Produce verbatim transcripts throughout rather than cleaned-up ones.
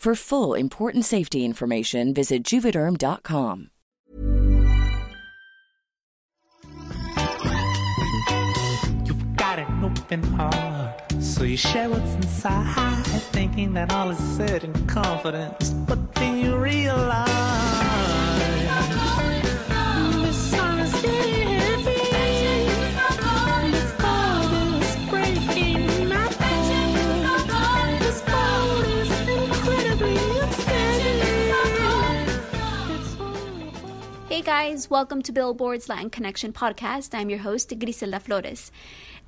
For full, important safety information, visit Juvederm dot com. You've got an open heart, so you share what's inside, thinking that all is said in confidence, but then you realize dishonesty is heavy, this ball is breaking my bones, this ball is Hey guys, welcome to Billboard's Latin Connection Podcast. I'm your host, Griselda Flores.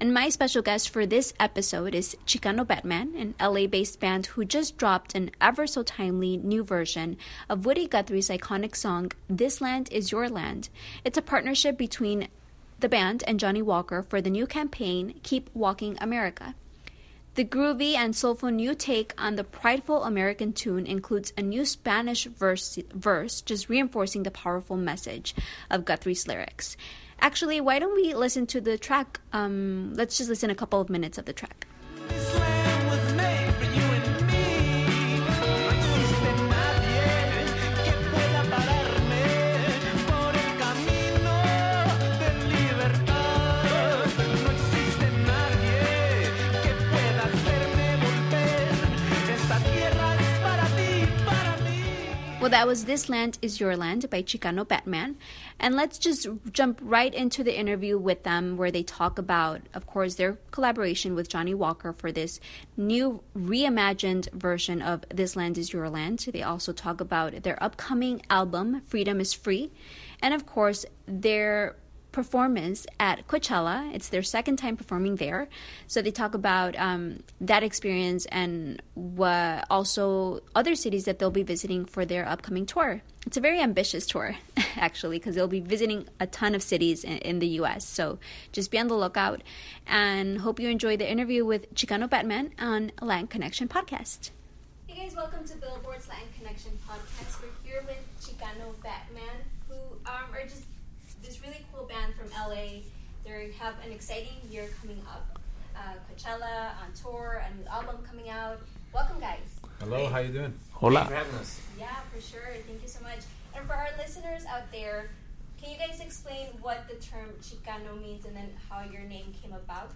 And my special guest for this episode is Chicano Batman, an L A-based band who just dropped an ever so timely new version of Woody Guthrie's iconic song, This Land Is Your Land. It's a partnership between the band and Johnnie Walker for the new campaign, Keep Walking America. The groovy and soulful new take on the prideful American tune includes a new Spanish verse, verse, just reinforcing the powerful message of Guthrie's lyrics. Actually, why don't we listen to the track? Um, let's just listen a couple of minutes of the track. Well, that was This Land Is Your Land by Chicano Batman. And let's just jump right into the interview with them where they talk about, of course, their collaboration with Johnnie Walker for this new reimagined version of This Land Is Your Land. They also talk about their upcoming album, Freedom is Free. And, of course, their performance at Coachella. It's their second time performing there. So they talk about um, that experience and what also other cities that they'll be visiting for their upcoming tour. It's a very ambitious tour, actually, because they'll be visiting a ton of cities in, in the U S. So just be on the lookout and hope you enjoy the interview with Chicano Batman on Latin Connection Podcast. Hey guys, welcome to Billboard's Latin Connection Podcast. We're here with Chicano Batman, who um, are just this really cool band from L A. They have an exciting year coming up. Uh, Coachella on tour, a new album coming out. Welcome, guys. Hello, how you doing? Hola. Thanks for having us. Yeah, for sure. Thank you so much. And for our listeners out there, can you guys explain what the term Chicano means and then how your name came about?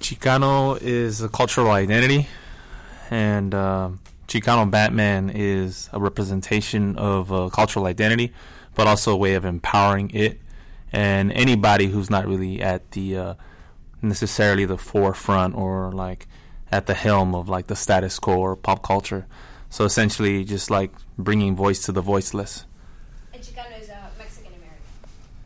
Chicano is a cultural identity, and uh, Chicano Batman is a representation of a cultural identity, but also a way of empowering it and anybody who's not really at the uh, necessarily the forefront or like at the helm of like the status quo or pop culture. So essentially just like bringing voice to the voiceless. And Chicano is a Mexican American,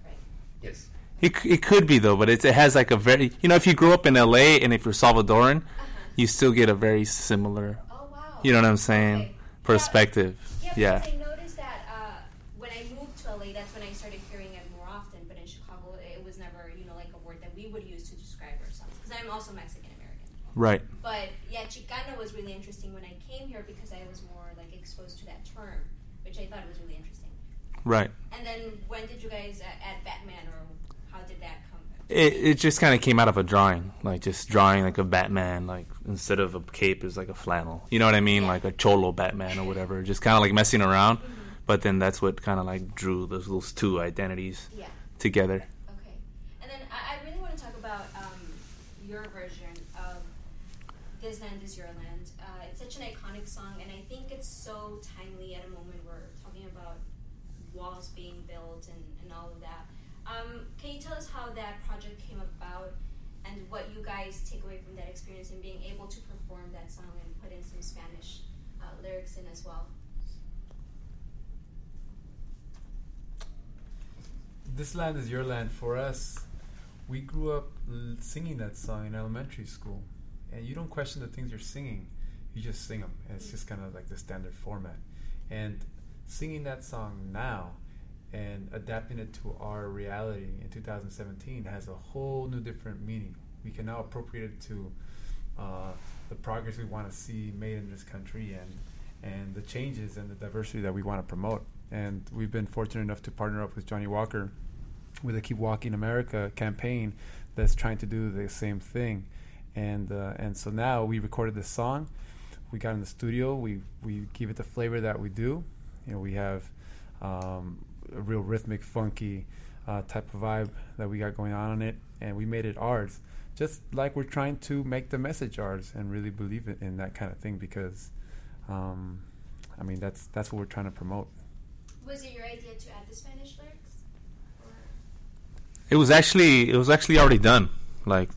right? Yes. It it could be though, but it it has like a very, you know, if you grew up in L A and if you're Salvadoran, uh-huh. you still get a very similar, oh, wow. you know what I'm saying, okay. perspective. Yeah. yeah, yeah. That's when I started hearing it more often, but in Chicago it was never, you know, like a word that we would use to describe ourselves, because I'm also Mexican American. Right. But yeah, Chicano was really interesting when I came here because I was more like exposed to that term, which I thought was really interesting. Right. And then when did you guys add Batman, or how did that come? It it just kind of came out of a drawing, like just drawing like a Batman, like instead of a cape is like a flannel. You know what I mean? Yeah. Like a cholo Batman or whatever, just kind of like messing around. Mm-hmm. But then that's what kind of like drew those, those two identities yeah. together. Okay. And then I, I really want to talk about um, your version of This Land Is Your Land. Uh, it's such an iconic song, and I think it's so timely at a moment where we're talking about walls being built and, and all of that. Um, can you tell us how that project came about and what you guys take away from that experience and being able to perform that song and put in some Spanish uh, lyrics in as well? This Land Is Your Land, for us, we grew up l- singing that song in elementary school. And you don't question the things you're singing. You just sing them. And it's just kind of like the standard format. And singing that song now and adapting it to our reality in two thousand seventeen has a whole new different meaning. We can now appropriate it to uh, the progress we want to see made in this country and and the changes and the diversity that we want to promote. And we've been fortunate enough to partner up with Johnnie Walker with the Keep Walking America campaign that's trying to do the same thing. And uh, and so now we recorded this song. We got in the studio. We we give it the flavor that we do. You know, we have um, a real rhythmic, funky uh, type of vibe that we got going on in it, and we made it ours. Just like we're trying to make the message ours and really believe it in that kind of thing because, um, I mean, that's that's what we're trying to promote. Was it your idea to add the Spanish lyrics? Or? It was actually it was actually already done. Like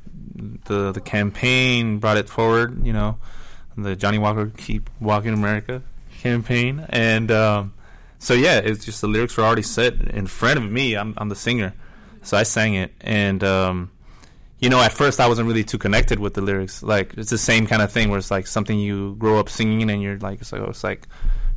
the the campaign brought it forward, you know, the Johnnie Walker Keep Walking America campaign, and um, so yeah, it's just the lyrics were already set in front of me. I'm I'm the singer, so I sang it, and um, you know, at first I wasn't really too connected with the lyrics. Like it's the same kind of thing where it's like something you grow up singing, and you're like, it's like oh, it's like.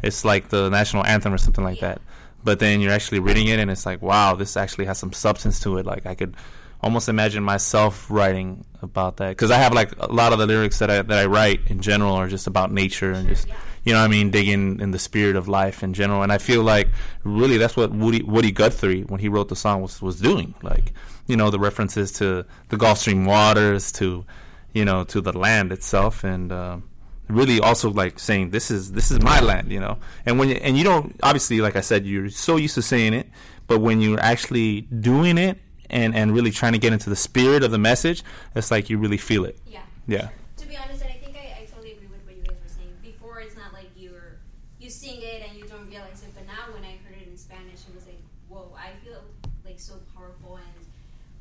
It's like the national anthem or something like yeah. that. But then you're actually reading it, and it's like, wow, this actually has some substance to it. Like, I could almost imagine myself writing about that. Because I have, like, a lot of the lyrics that I that I write in general are just about nature and just, yeah. you know what I mean, digging in the spirit of life in general. And I feel like, really, that's what Woody, Woody Guthrie, when he wrote the song, was, was doing. Like, you know, the references to the Gulf Stream waters, to, you know, to the land itself. And, um, really also like saying this is this is my land, you know. And when you, and you don't obviously, like I said, you're so used to saying it, but when you're actually doing it and, and really trying to get into the spirit of the message, it's like you really feel it. Yeah. Yeah. To be honest, and I think I, I totally agree with what you guys were saying. Before it's not like you're you sing it and you don't realize it, but now when I heard it in Spanish it was like, whoa, I feel like so powerful and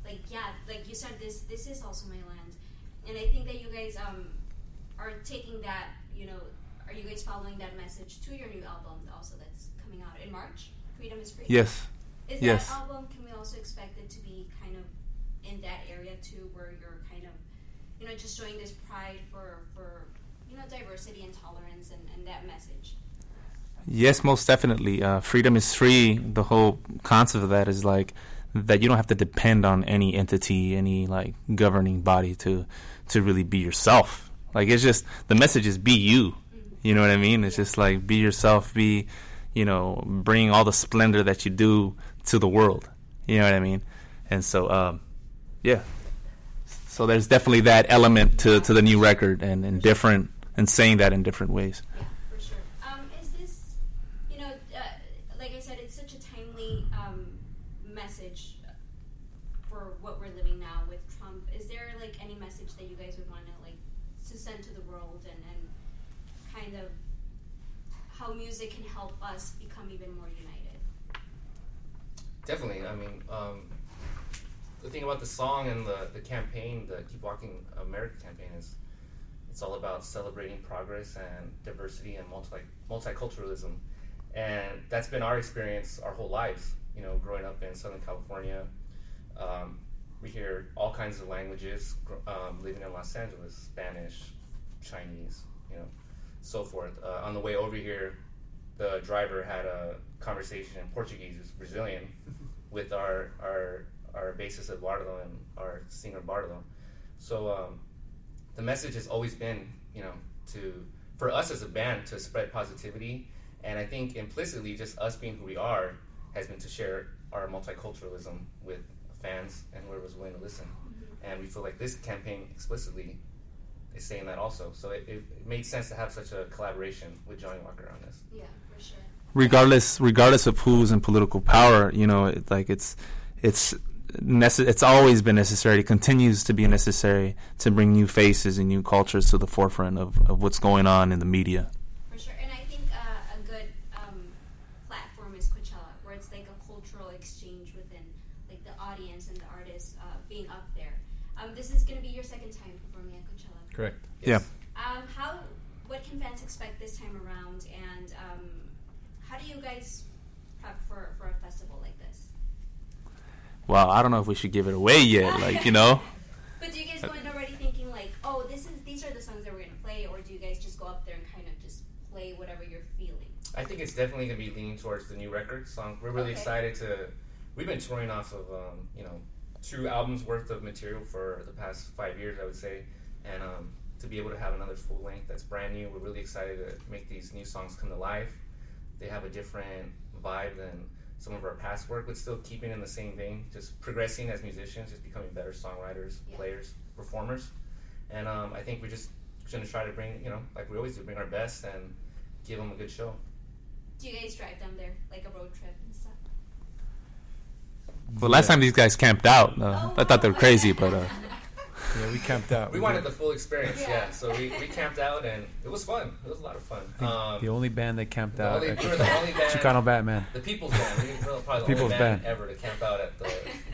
like yeah, like you said this this is also my land. And I think that you guys um are taking that, you know, are you guys following that message to your new album also that's coming out in March? Freedom is Free? Yes. Is yes. that album, can we also expect it to be kind of in that area too, where you're kind of, you know, just showing this pride for, for you know, diversity and tolerance and, and that message? Yes, most definitely. Uh, Freedom is Free, the whole concept of that is like, that you don't have to depend on any entity, any like governing body to to really be yourself. Like, it's just, the message is be you, you know what I mean? It's just like, be yourself, be, you know, bring all the splendor that you do to the world, you know what I mean? And so, um, yeah, so there's definitely that element to, to the new record and, and different, and saying that in different ways. Yeah, for sure. Um, is this, you know, uh, like I said, it's such a timely um, message for what we're living now with Trump. Is there, like, any message that you guys would want to, like, to send to the world and, and kind of how music can help us become even more united? Definitely. I mean, um, the thing about the song and the, the campaign, the Keep Walking America campaign, is it's all about celebrating progress and diversity and multi multiculturalism. And that's been our experience our whole lives, you know, growing up in Southern California. Um, We hear all kinds of languages, um, living in Los Angeles, Spanish, Chinese, you know, so forth. Uh, on the way over here, the driver had a conversation in Portuguese, Brazilian, with our, our our bassist Eduardo and our singer Bardo. So um, the message has always been, you know, to for us as a band to spread positivity, and I think implicitly just us being who we are has been to share our multiculturalism with fans and whoever was willing to listen, and we feel like this campaign explicitly is saying that also. So it, it, it made sense to have such a collaboration with Johnnie Walker on this. Yeah, for sure. Regardless, regardless of who's in political power, you know, it, like it's, it's nece- it's always been necessary. It continues to be necessary to bring new faces and new cultures to the forefront of, of what's going on in the media. For sure. And I think uh, a good um, platform is Coachella, where it's like a cultural exchange within like the audience and the artists uh, being up there. Um, this is going to be your second time performing at Coachella. Correct. Yes. Yeah. Um, how? What can fans expect this time around, and um, how do you guys prep for, for a festival like this? Well, I don't know if we should give it away yet, like, you know. But do you guys go in already thinking, like, oh, this is these are the songs that we're going to play, or do you guys just go up there and kind of just play whatever you're feeling? I think it's definitely going to be leaning towards the new record song. We're really okay. excited to... We've been touring off of, um, you know, two albums worth of material for the past five years, I would say, and... um to be able to have another full length that's brand new. We're really excited to make these new songs come to life. They have a different vibe than some of our past work, but still keeping in the same vein, just progressing as musicians, just becoming better songwriters, yeah. players, performers. And um, I think we're just going to try to bring, you know, like we always do, bring our best and give them a good show. Do you guys drive down there, like a road trip and stuff? Well, last yeah. time these guys camped out. Uh, oh, I thought they were crazy, but... Uh, Yeah, we camped out. We, we wanted did. the full experience, yeah. yeah. So we, we camped out, and it was fun. It was a lot of fun. Um, the only band that camped out. Only, we were the only band. Chicano Batman. The People's Band. We were probably the People's only band, band ever to camp out at the,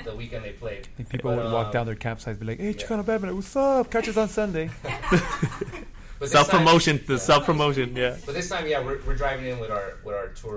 the weekend they played. I think people but, would um, walk down their campsites and be like, hey, yeah. Chicano Batman, what's up? Catch us on Sunday. Self-promotion. Time, the yeah. self-promotion, yeah. But this time, yeah, we're, we're driving in with our with our tour.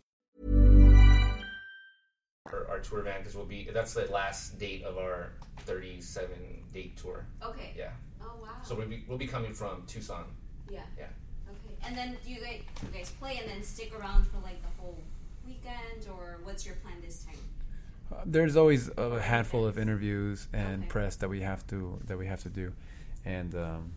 Our, our tour van, because we'll be, that's the last date of our thirty-seven date tour. Okay. Yeah. Oh, wow. So we'll be, we'll be coming from Tucson. Yeah. Yeah. Okay. And then do you guys, you guys play and then stick around for like the whole weekend, or what's your plan this time? There's always a handful of interviews and okay. press that we have to that we have to do, and um,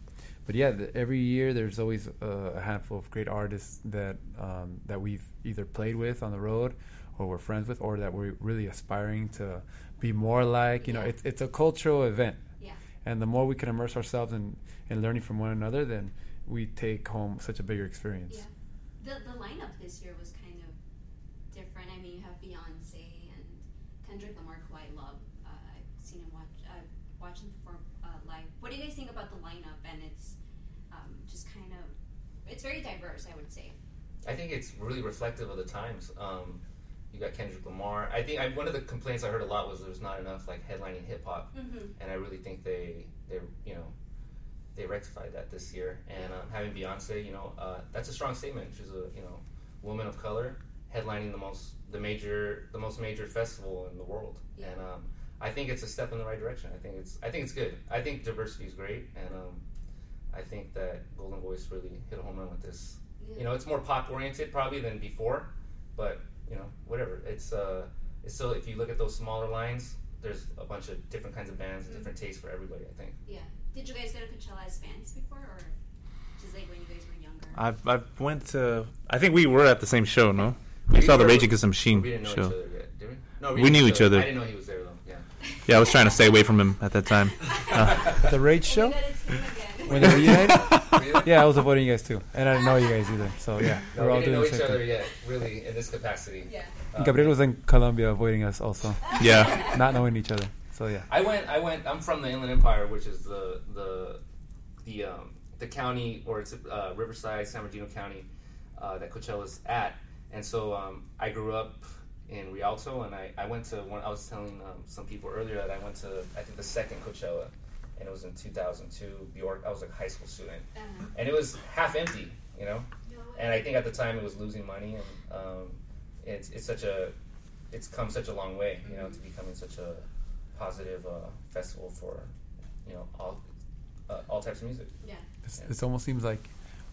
but yeah, the, every year there's always a, a handful of great artists that um, that we've either played with on the road, or we're friends with, or that we're really aspiring to be more like. You yeah. know, it's it's a cultural event, yeah. and the more we can immerse ourselves in, in learning from one another, then we take home such a bigger experience. Yeah. The the lineup this year was kind of different. I mean, you have Beyonce. Kendrick Lamar, who I love. Uh, I've seen him watch, uh, watch him perform uh, live. What do you guys think about the lineup? And it's um, just kind of, it's very diverse, I would say. I think it's really reflective of the times. Um, you got Kendrick Lamar. I think I, one of the complaints I heard a lot was there's not enough like headlining hip hop, mm-hmm. and I really think they, they, you know, they rectified that this year. And um, having Beyonce, you know, uh, that's a strong statement. She's a you know woman of color, headlining the most the major the most major festival in the world, yeah. and um, I think it's a step in the right direction. I think it's I think it's good. I think diversity is great, and um, I think that Golden Voice really hit a home run with this. Yeah. You know, it's more pop oriented probably than before, but you know, whatever. It's uh, it's still if you look at those smaller lines, there's a bunch of different kinds of bands, mm-hmm. and different tastes for everybody. I think. Yeah. Did you guys go to Coachella as fans before, or just like when you guys were younger? I've I've went to. I think we were at the same show, no? We, we saw the Rage Against the Machine we didn't know show. Each other yet, did we? No, we, we knew each other. I didn't know he was there though. Yeah. Yeah, I was trying to stay away from him at that time. Uh, the Rage show? When they reunited? Yeah, I was avoiding you guys too, and I didn't know you guys either. So yeah, no, we're we all doing the same thing. We didn't know each other yet, really, in this capacity. Yeah. Um, Gabriel was in Colombia avoiding us also. Yeah. Not knowing each other. So yeah. I went. I went. I'm from the Inland Empire, which is the the the um, the county, or it's uh, Riverside, San Bernardino County, uh, that Coachella's at. And so um, I grew up in Rialto, and I, I went to one. I was telling um, some people earlier that I went to, I think, the second Coachella, and it was in two thousand two. Bjork. I was a high school student, uh-huh. and it was half empty, you know. And I think at the time it was losing money, and um, it's it's such a it's come such a long way, you know, mm-hmm. to becoming such a positive uh, festival for, you know, all uh, all types of music. Yeah, it's, yeah. It almost seems like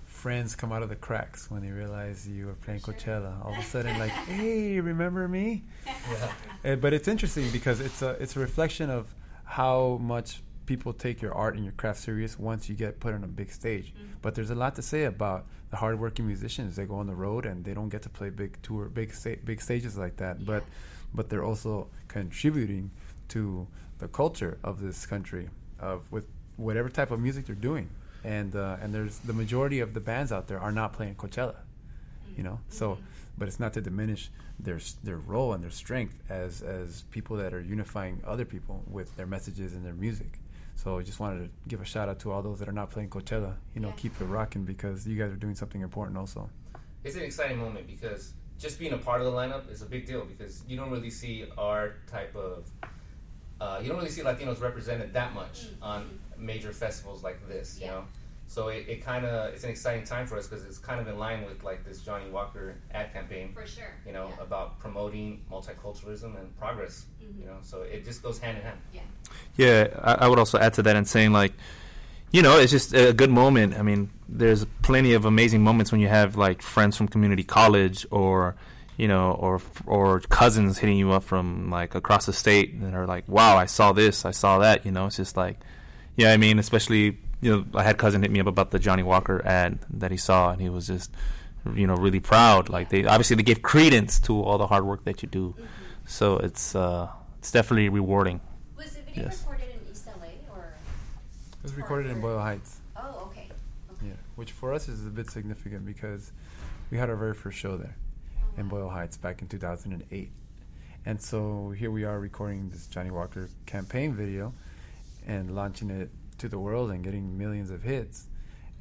friends come out of the cracks when they realize you were playing Coachella. All of a sudden, like, hey, remember me? Yeah. Uh, but it's interesting because it's a it's a reflection of how much people take your art and your craft serious once you get put on a big stage. Mm-hmm. But there's a lot to say about the hardworking musicians. They go on the road and they don't get to play big tour, big sta- big stages like that. Yeah. But but they're also contributing to the culture of this country, of with whatever type of music they're doing, and uh, and there's the majority of the bands out there are not playing Coachella, you know. So, but it's not to diminish their their role and their strength as as people that are unifying other people with their messages and their music. So, I just wanted to give a shout out to all those that are not playing Coachella. You know, yeah. Keep it rocking because you guys are doing something important also. It's an exciting moment because just being a part of the lineup is a big deal because you don't really see our type of. Uh, you don't really see Latinos represented that much on major festivals like this, you yeah. know. So it, it kind of it's an exciting time for us because it's kind of in line with like this Johnnie Walker ad campaign, for sure. You know, yeah. about promoting multiculturalism and progress. Mm-hmm. You know, so it just goes hand in hand. Yeah, yeah. I, I would also add to that and saying like, you know, it's just a good moment. I mean, there's plenty of amazing moments when you have like friends from community college or. You know, or or cousins hitting you up from like across the state that are like, "Wow, I saw this, I saw that." You know, it's just like, yeah, I mean, especially you know, I had a cousin hit me up about the Johnnie Walker ad that he saw, and he was just, you know, really proud. Like they obviously they give credence to all the hard work that you do, mm-hmm. so it's uh, it's definitely rewarding. Was the video yes. recorded in East L A or? It was recorded or in Boyle Heights. Oh, okay. okay. Yeah, which for us is a bit significant because we had our very first show there. In Boyle Heights back in two thousand eight. And so here we are recording this Johnnie Walker campaign video and launching it to the world and getting millions of hits.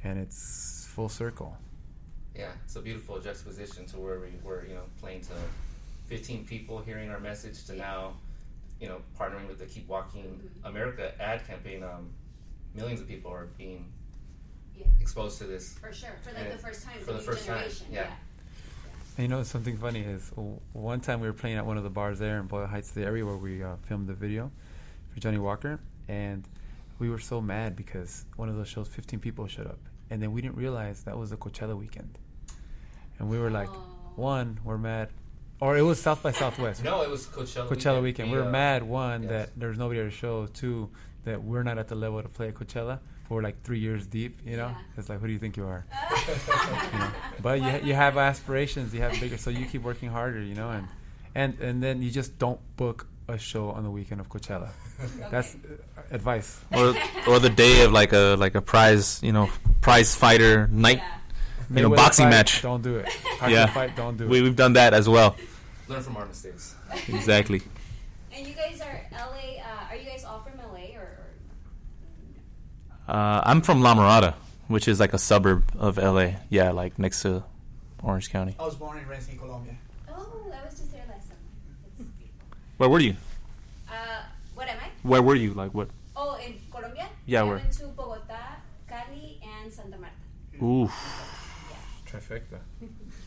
And it's full circle. Yeah, it's a beautiful juxtaposition to where we were, you know, playing to fifteen people, hearing our message, to now, you know, partnering with the Keep Walking America ad campaign. Um, millions of people are being yeah. exposed to this. For sure, for like and the first time. For the first generation. time, yeah. yeah. And you know, something funny is one time we were playing at one of the bars there in Boyle Heights, the area where we uh, filmed the video for Johnnie Walker, and we were so mad because one of those shows, fifteen people showed up, and then we didn't realize that was the Coachella weekend. And we were like, Aww. one, we're mad, or it was South by Southwest. No, it was Coachella, Coachella weekend. weekend. We were mad, one, yes. that there was nobody at the show, two, that we're not at the level to play at Coachella. We're like three years deep, you know. Yeah. It's like, who do you think you are? You know? But you you have aspirations, you have bigger, so you keep working harder, you know. And and and then you just don't book a show on the weekend of Coachella. Okay. That's uh, advice. Or or the day of like a like a prize, you know, prize fighter night, yeah. you Mayweather know, boxing fight, match. Don't do it. Hockey yeah, fight, don't do we, it. We've done that as well. Learn from our mistakes. Exactly. And you guys are L A. Uh, are you guys all from L A or? Uh, I'm from La Mirada, which is like a suburb of L A. Yeah, like next to Orange County. I was born and raised in Colombia. Oh, I was just there last summer. It's beautiful. Where were you? Uh, what am I? Where were you? Like what? Oh, in Colombia? Yeah, I where? I went to Bogota, Cali, and Santa Marta. Oof. Yeah. Trifecta.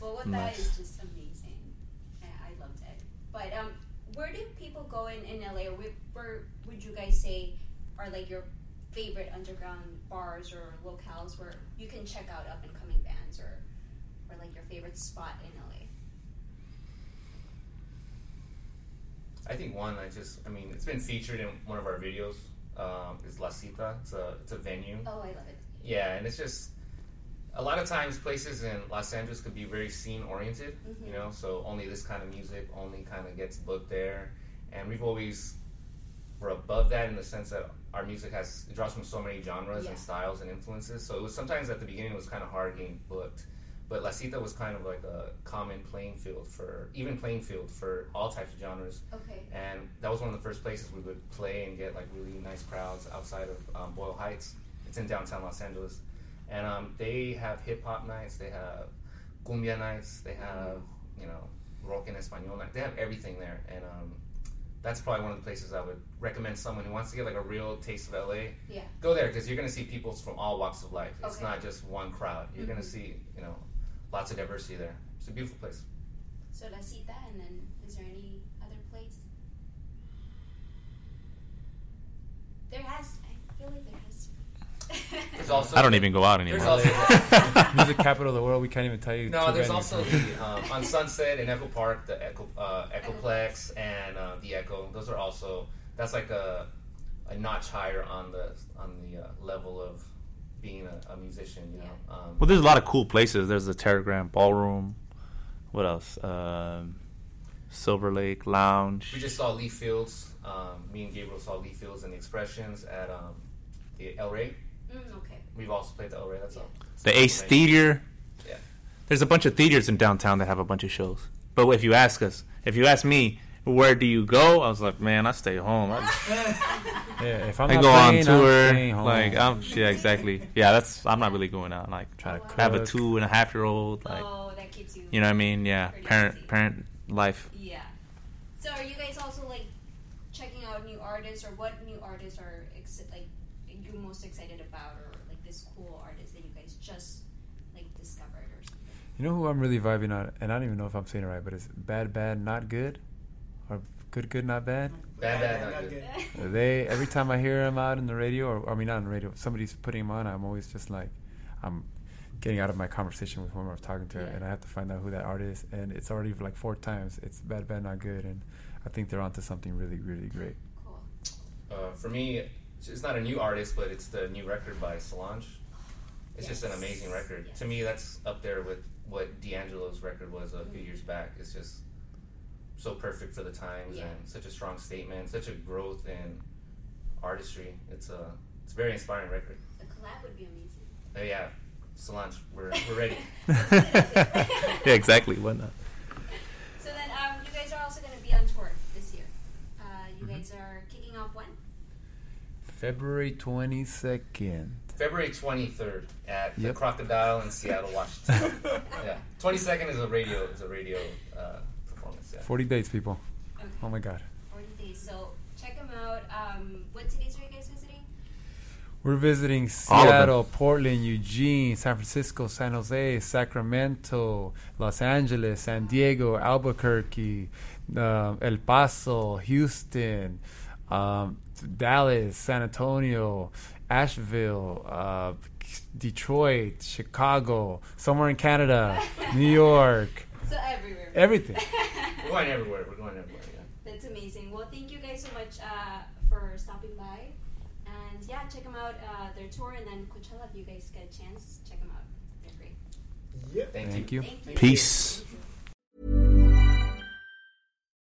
Bogota nice. is just amazing. Yeah, I loved it. But um, where do people go in, in L A? Or where would you guys say are like your favorite underground bars or locales where you can check out up and coming bands, or, or like your favorite spot in L A? I think one I just I mean it's been featured in one of our videos um, is La Cita. It's a it's a venue. Oh, I love it. Yeah, and it's just a lot of times places in Los Angeles could be very scene-oriented, mm-hmm. you know, so only this kind of music only kind of gets booked there. And we've always, we're above that in the sense that our music has, it draws from so many genres yeah. and styles and influences. So it was sometimes at the beginning it was kind of hard getting booked. But La Cita was kind of like a common playing field for, even playing field for all types of genres. Okay. And that was one of the first places we would play and get like really nice crowds outside of um, Boyle Heights. It's in downtown Los Angeles. And um, they have hip-hop nights, they have cumbia nights, they have, you know, rock en español nights. They have everything there. And um, that's probably one of the places I would recommend someone who wants to get like a real taste of L A. Yeah. Go there because you're going to see people from all walks of life. It's okay. not just one crowd. You're mm-hmm. going to see, you know, lots of diversity there. It's a beautiful place. So La Cita, and then is there any other place? There has, I feel like there has There's also, I don't even go out anymore. Also, music capital of the world. We can't even tell you. No, there's also the, um, on Sunset in Echo Park, the Echo uh, Echoplex and uh, the Echo. Those are also that's like a a notch higher on the on the uh, level of being a, a musician. You know. Um, well, there's a lot of cool places. There's the Terragram Ballroom. What else? Um, Silver Lake Lounge. We just saw Lee Fields. Um, me and Gabriel saw Lee Fields and the Expressions at um, the El Rey. Mm, okay. We've also played the O-Ray, that's all. The Ace Theater. Yeah. There's a bunch of theaters in downtown that have a bunch of shows. But if you ask us, if you ask me, where do you go? I was like, man, I stay home. I, yeah, if I'm I not go playing, on tour. I'm home. Like, I'm, yeah, exactly. Yeah, that's. I'm not really going out. Like, try oh, to wow. have a two and a half year old. Like, oh, that keeps you. You know what I mean? Yeah. Parent, busy. parent life. Yeah. So, are you guys also like checking out new artists, or what new artists are like? You're most excited about, or like this cool artist that you guys just like discovered or something? You know who I'm really vibing on, and I don't even know if I'm saying it right, but it's Bad Bad Not Good, or Good Good Not Bad. Bad Bad Not, not Good. good. They every time I hear them out in the radio, or I mean not on the radio, somebody's putting them on. I'm always just like, I'm getting out of my conversation with whoever I'm talking to, yeah. and I have to find out who that artist is. And it's already like four times. It's Bad Bad Not Good, and I think they're onto something really really great. Cool. Uh, for me. It's not a new artist, but it's the new record by Solange. It's yes. just an amazing record. Yes. To me, that's up there with what D'Angelo's record was a mm-hmm. few years back. It's just so perfect for the times yeah. and such a strong statement, such a growth in artistry. It's a it's a very inspiring record. A collab would be amazing. Oh, yeah, Solange, we're we're ready. yeah, exactly. Why not? So then, um, you guys are also going to be on tour this year. Uh, you mm-hmm. guys are kicking off when? February twenty-second. February twenty-third at yep. the Crocodile in Seattle, Washington. yeah. twenty-second is a radio is a radio uh, performance. Yeah. forty days, people. Okay. Oh, my God. forty days. So check them out. Um, what cities are you guys visiting? We're visiting Seattle, Portland, Eugene, San Francisco, San Jose, Sacramento, Los Angeles, San Diego, Albuquerque, uh, El Paso, Houston, Um, Dallas, San Antonio, Asheville, uh, Detroit, Chicago, somewhere in Canada, New York. So everywhere. Everything. We're going everywhere. We're going everywhere, yeah. That's amazing. Well, thank you guys so much uh, for stopping by. And, yeah, check them out, uh, their tour, and then Coachella, if you guys get a chance, check them out. They're great. Yeah. Thank, thank, you. You. thank you. Peace.